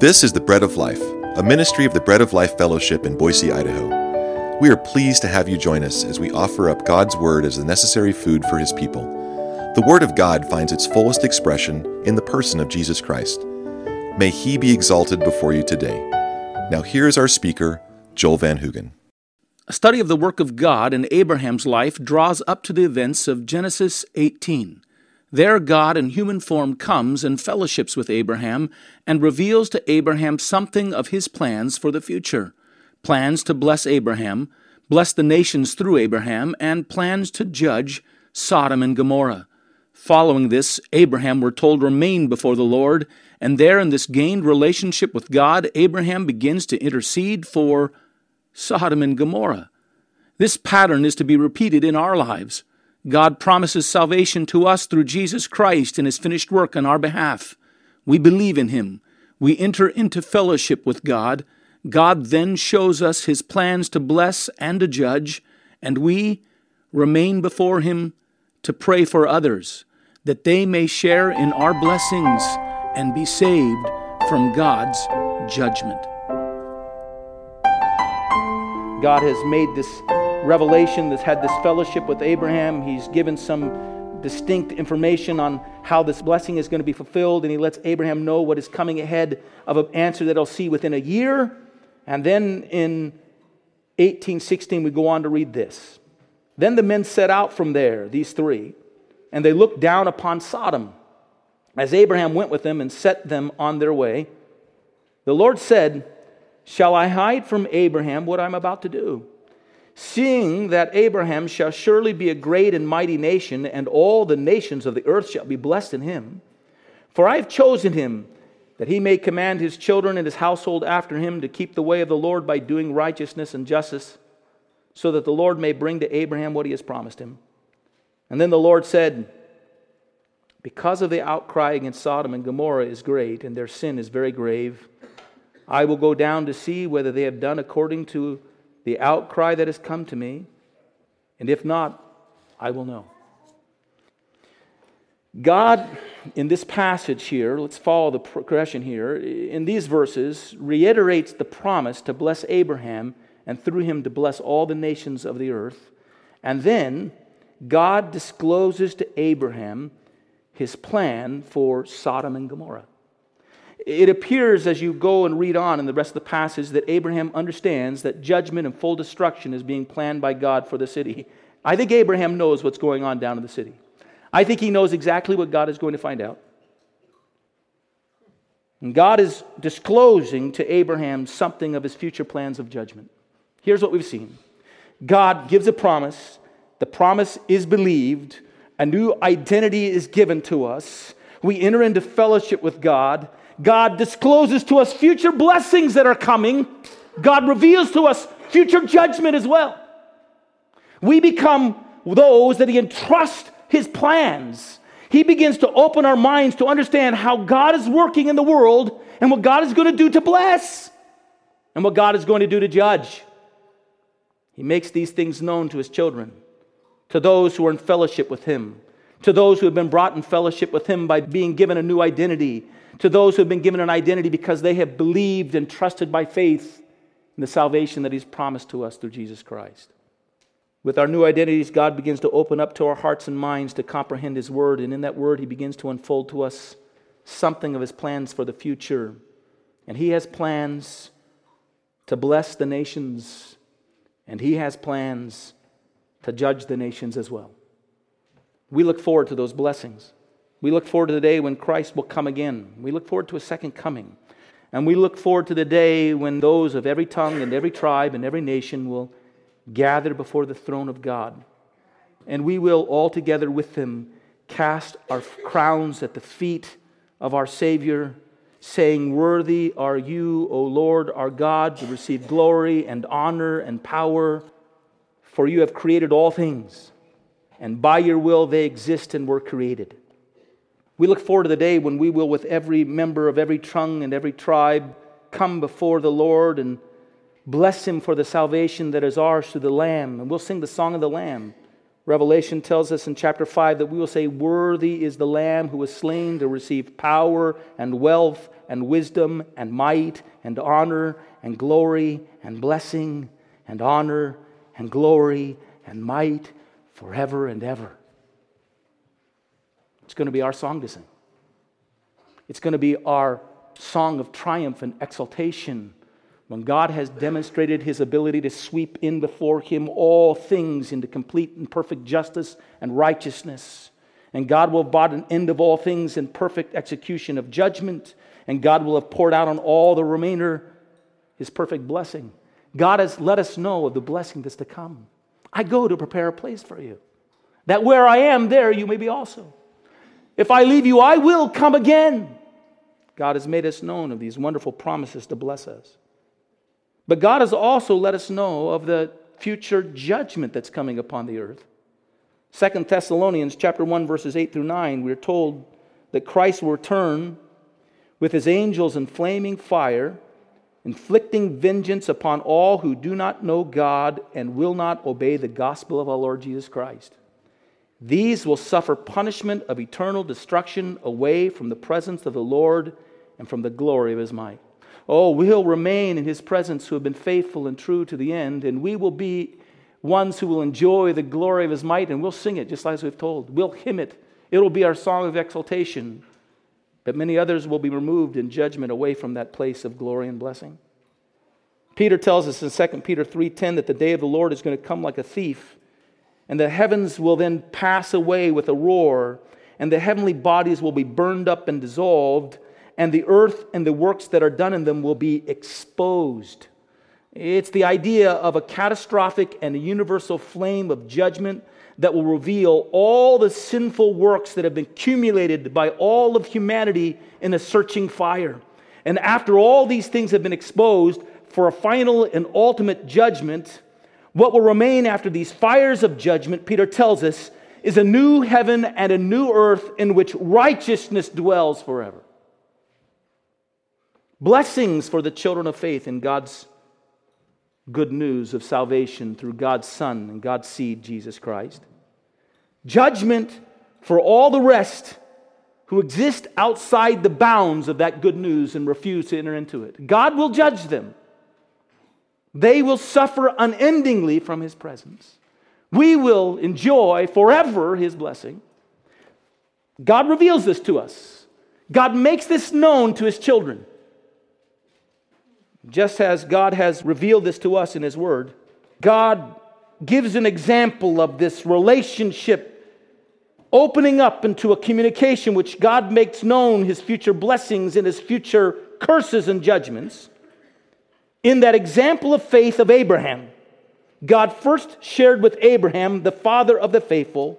This is the Bread of Life, a ministry of the Bread of Life Fellowship in Boise, Idaho. We are pleased to have you join us as we offer up God's Word as the necessary food for His people. The Word of God finds its fullest expression in the person of Jesus Christ. May He be exalted before you today. Now here is our speaker, Joel Van Hoogen. A study of the work of God in Abraham's life draws up to the events of Genesis 18. There God in human form comes and fellowships with Abraham and reveals to Abraham something of his plans for the future, plans to bless Abraham, bless the nations through Abraham, and plans to judge Sodom and Gomorrah. Following this, Abraham, we're told, remained before the Lord, and there in this gained relationship with God, Abraham begins to intercede for Sodom and Gomorrah. This pattern is to be repeated in our lives. God promises salvation to us through Jesus Christ and His finished work on our behalf. We believe in Him. We enter into fellowship with God. God then shows us His plans to bless and to judge, and we remain before Him to pray for others, that they may share in our blessings and be saved from God's judgment. God has made this revelation, that's had this fellowship with Abraham. He's given some distinct information on how this blessing is going to be fulfilled, and He lets Abraham know what is coming ahead of an answer that he'll see within a year. And then in 18:16, we go on to read this. Then the men set out from there, these three, and they looked down upon Sodom as Abraham went with them and set them on their way. The Lord said, "Shall I hide from Abraham what I'm about to do? Seeing that Abraham shall surely be a great and mighty nation, and all the nations of the earth shall be blessed in him. For I have chosen him, that he may command his children and his household after him to keep the way of the Lord by doing righteousness and justice, so that the Lord may bring to Abraham what He has promised him." And then the Lord said, "Because of the outcry against Sodom and Gomorrah is great, and their sin is very grave, I will go down to see whether they have done according to the outcry that has come to me, and if not, I will know." God, in this passage here, let's follow the progression here, in these verses, reiterates the promise to bless Abraham and through him to bless all the nations of the earth. And then God discloses to Abraham His plan for Sodom and Gomorrah. It appears as you go and read on in the rest of the passage that Abraham understands that judgment and full destruction is being planned by God for the city. I think Abraham knows what's going on down in the city. I think he knows exactly what God is going to find out. And God is disclosing to Abraham something of His future plans of judgment. Here's what we've seen. God gives a promise. The promise is believed. A new identity is given to us. We enter into fellowship with God. God discloses to us future blessings that are coming. God reveals to us future judgment as well. We become those that He entrusts His plans. He begins to open our minds to understand how God is working in the world and what God is going to do to bless and what God is going to do to judge. He makes these things known to His children, to those who are in fellowship with Him, to those who have been brought in fellowship with Him by being given a new identity, to those who have been given an identity because they have believed and trusted by faith in the salvation that He's promised to us through Jesus Christ. With our new identities, God begins to open up to our hearts and minds to comprehend His Word, and in that Word He begins to unfold to us something of His plans for the future. And He has plans to bless the nations, and He has plans to judge the nations as well. We look forward to those blessings. We look forward to the day when Christ will come again. We look forward to a second coming. And we look forward to the day when those of every tongue and every tribe and every nation will gather before the throne of God. And we will all together with them cast our crowns at the feet of our Savior, saying, "Worthy are you, O Lord, our God, to receive glory and honor and power, for you have created all things, and by your will they exist and were created." We look forward to the day when we will, with every member of every tongue and every tribe, come before the Lord and bless Him for the salvation that is ours through the Lamb. And we'll sing the song of the Lamb. Revelation tells us in chapter 5 that we will say, "Worthy is the Lamb who was slain to receive power and wealth and wisdom and might and honor and glory and blessing and honor and glory and might forever and ever." It's going to be our song to sing. It's going to be our song of triumph and exaltation when God has demonstrated His ability to sweep in before Him all things into complete and perfect justice and righteousness. And God will have brought an end of all things in perfect execution of judgment. And God will have poured out on all the remainder His perfect blessing. God has let us know of the blessing that's to come. "I go to prepare a place for you, that where I am, there you may be also. If I leave you, I will come again." God has made us known of these wonderful promises to bless us. But God has also let us know of the future judgment that's coming upon the earth. 2 Thessalonians chapter 1, verses 8 through 9, we're told that Christ will return with His angels in flaming fire, inflicting vengeance upon all who do not know God and will not obey the gospel of our Lord Jesus Christ. These will suffer punishment of eternal destruction away from the presence of the Lord and from the glory of His might. Oh, we'll remain in His presence who have been faithful and true to the end, and we will be ones who will enjoy the glory of His might, and we'll sing it just as we've told. We'll hymn it. It'll be our song of exaltation. But many others will be removed in judgment away from that place of glory and blessing. Peter tells us in 2 Peter 3:10 that the day of the Lord is going to come like a thief, and the heavens will then pass away with a roar, and the heavenly bodies will be burned up and dissolved, and the earth and the works that are done in them will be exposed. It's the idea of a catastrophic and a universal flame of judgment that will reveal all the sinful works that have been accumulated by all of humanity in a searching fire. And after all these things have been exposed for a final and ultimate judgment, what will remain after these fires of judgment, Peter tells us, is a new heaven and a new earth in which righteousness dwells forever. Blessings for the children of faith in God's good news of salvation through God's Son and God's seed, Jesus Christ. Judgment for all the rest who exist outside the bounds of that good news and refuse to enter into it. God will judge them. They will suffer unendingly from His presence. We will enjoy forever His blessing. God reveals this to us. God makes this known to His children. Just as God has revealed this to us in His Word, God gives an example of this relationship opening up into a communication which God makes known His future blessings and His future curses and judgments. In that example of faith of Abraham, God first shared with Abraham, the father of the faithful,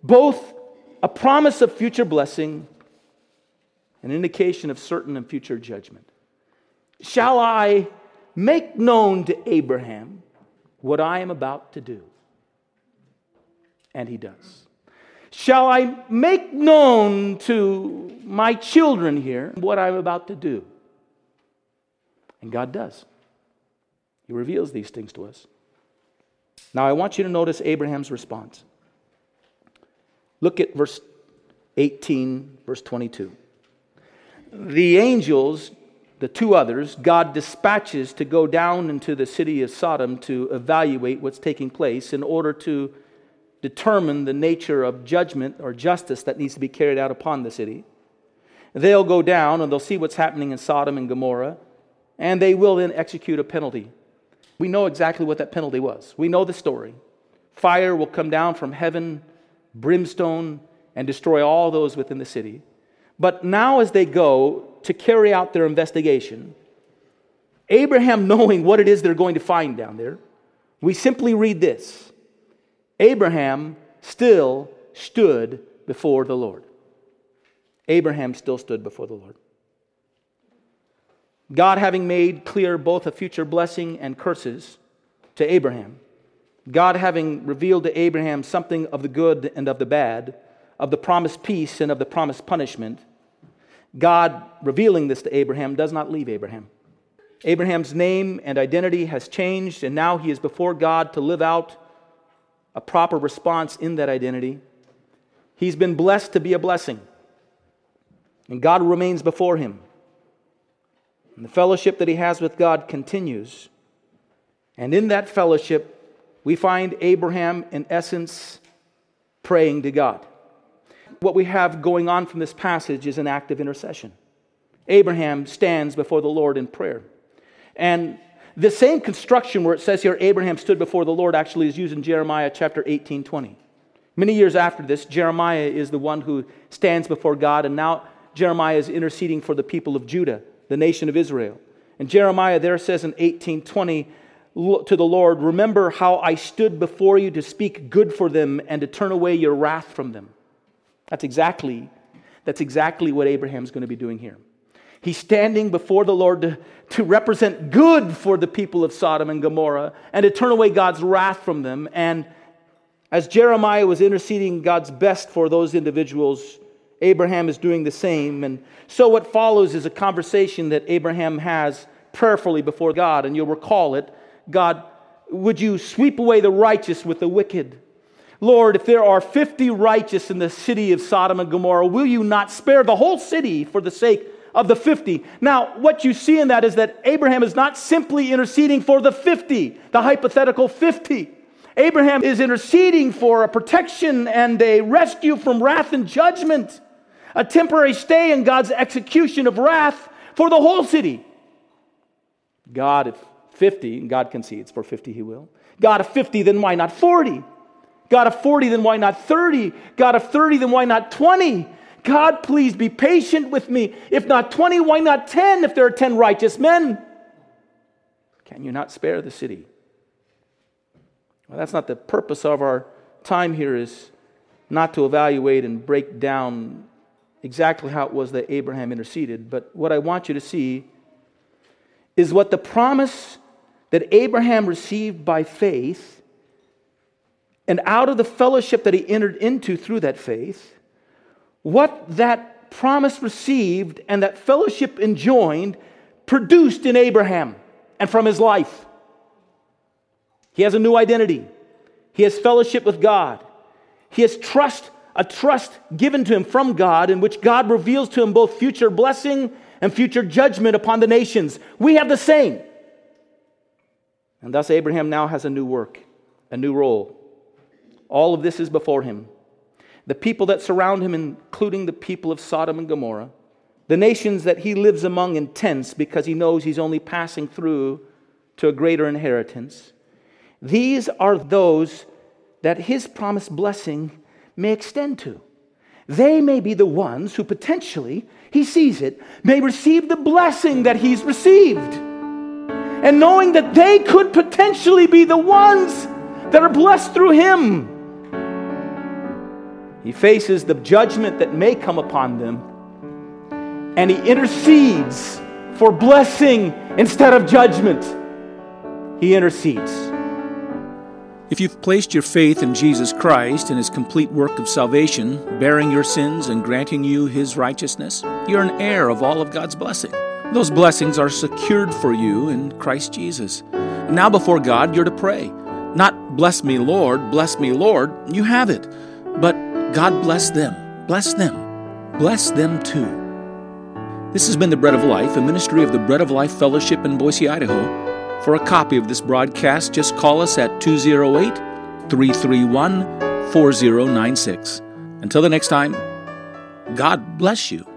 both a promise of future blessing and an indication of certain and future judgment. "Shall I make known to Abraham what I am about to do?" And he does. "Shall I make known to my children here what I'm about to do?" And God does. He reveals these things to us. Now I want you to notice Abraham's response. Look at verse 18, verse 22. The angels, the two others, God dispatches to go down into the city of Sodom to evaluate what's taking place in order to determine the nature of judgment or justice that needs to be carried out upon the city. They'll go down and they'll see what's happening in Sodom and Gomorrah, and they will then execute a penalty. We know exactly what that penalty was. We know the story. Fire will come down from heaven, brimstone, and destroy all those within the city. But now as they go to carry out their investigation, Abraham, knowing what it is they're going to find down there, we simply read this: Abraham still stood before the Lord. Abraham still stood before the Lord. God, having made clear both a future blessing and curses to Abraham, God having revealed to Abraham something of the good and of the bad, of the promised peace and of the promised punishment, God revealing this to Abraham does not leave Abraham. Abraham's name and identity has changed, and now he is before God to live out a proper response in that identity, he's been blessed to be a blessing. And God remains before him. And the fellowship that he has with God continues. And in that fellowship, we find Abraham, in essence, praying to God. What we have going on from this passage is an act of intercession. Abraham stands before the Lord in prayer. And the same construction where it says here, Abraham stood before the Lord, actually is used in Jeremiah chapter 18:20. Many years after this, Jeremiah is the one who stands before God, and now Jeremiah is interceding for the people of Judah, the nation of Israel. And Jeremiah there says in 18:20 to the Lord, "Remember how I stood before you to speak good for them and to turn away your wrath from them." That's exactly what Abraham's going to be doing here. He's standing before the Lord to represent good for the people of Sodom and Gomorrah and to turn away God's wrath from them. And as Jeremiah was interceding God's best for those individuals, Abraham is doing the same. And so what follows is a conversation that Abraham has prayerfully before God. And you'll recall it. God, would you sweep away the righteous with the wicked? Lord, if there are 50 righteous in the city of Sodom and Gomorrah, will you not spare the whole city for the sake of the 50? Now, what you see in that is that Abraham is not simply interceding for the 50, the hypothetical 50. Abraham is interceding for a protection and a rescue from wrath and judgment, a temporary stay in God's execution of wrath for the whole city. God, if 50, and God concedes for 50 he will. God, if 50, then why not 40? God, if 40, then why not 30? God, if 30, then why not 20? God, please be patient with me. If not 20, why not 10 if there are 10 righteous men? Can you not spare the city? Well, that's not the purpose of our time here, is not to evaluate and break down exactly how it was that Abraham interceded. But what I want you to see is what the promise that Abraham received by faith, and out of the fellowship that he entered into through that faith, what that promise received and that fellowship enjoined produced in Abraham and from his life. He has a new identity. He has fellowship with God. He has trust, a trust given to him from God, in which God reveals to him both future blessing and future judgment upon the nations. We have the same. And thus Abraham now has a new work, a new role. All of this is before him. The people that surround him, including the people of Sodom and Gomorrah, the nations that he lives among in tents because he knows he's only passing through to a greater inheritance. These are those that his promised blessing may extend to. They may be the ones who potentially, he sees it, may receive the blessing that he's received. And knowing that they could potentially be the ones that are blessed through him, he faces the judgment that may come upon them, and he intercedes for blessing instead of judgment. He intercedes. If you've placed your faith in Jesus Christ and his complete work of salvation, bearing your sins and granting you his righteousness, you're an heir of all of God's blessing. Those blessings are secured for you in Christ Jesus. Now before God, you're to pray. Not, "Bless me, Lord, bless me, Lord." You have it. But God bless them, bless them, bless them too. This has been The Bread of Life, a ministry of the Bread of Life Fellowship in Boise, Idaho. For a copy of this broadcast, just call us at 208-331-4096. Until the next time, God bless you.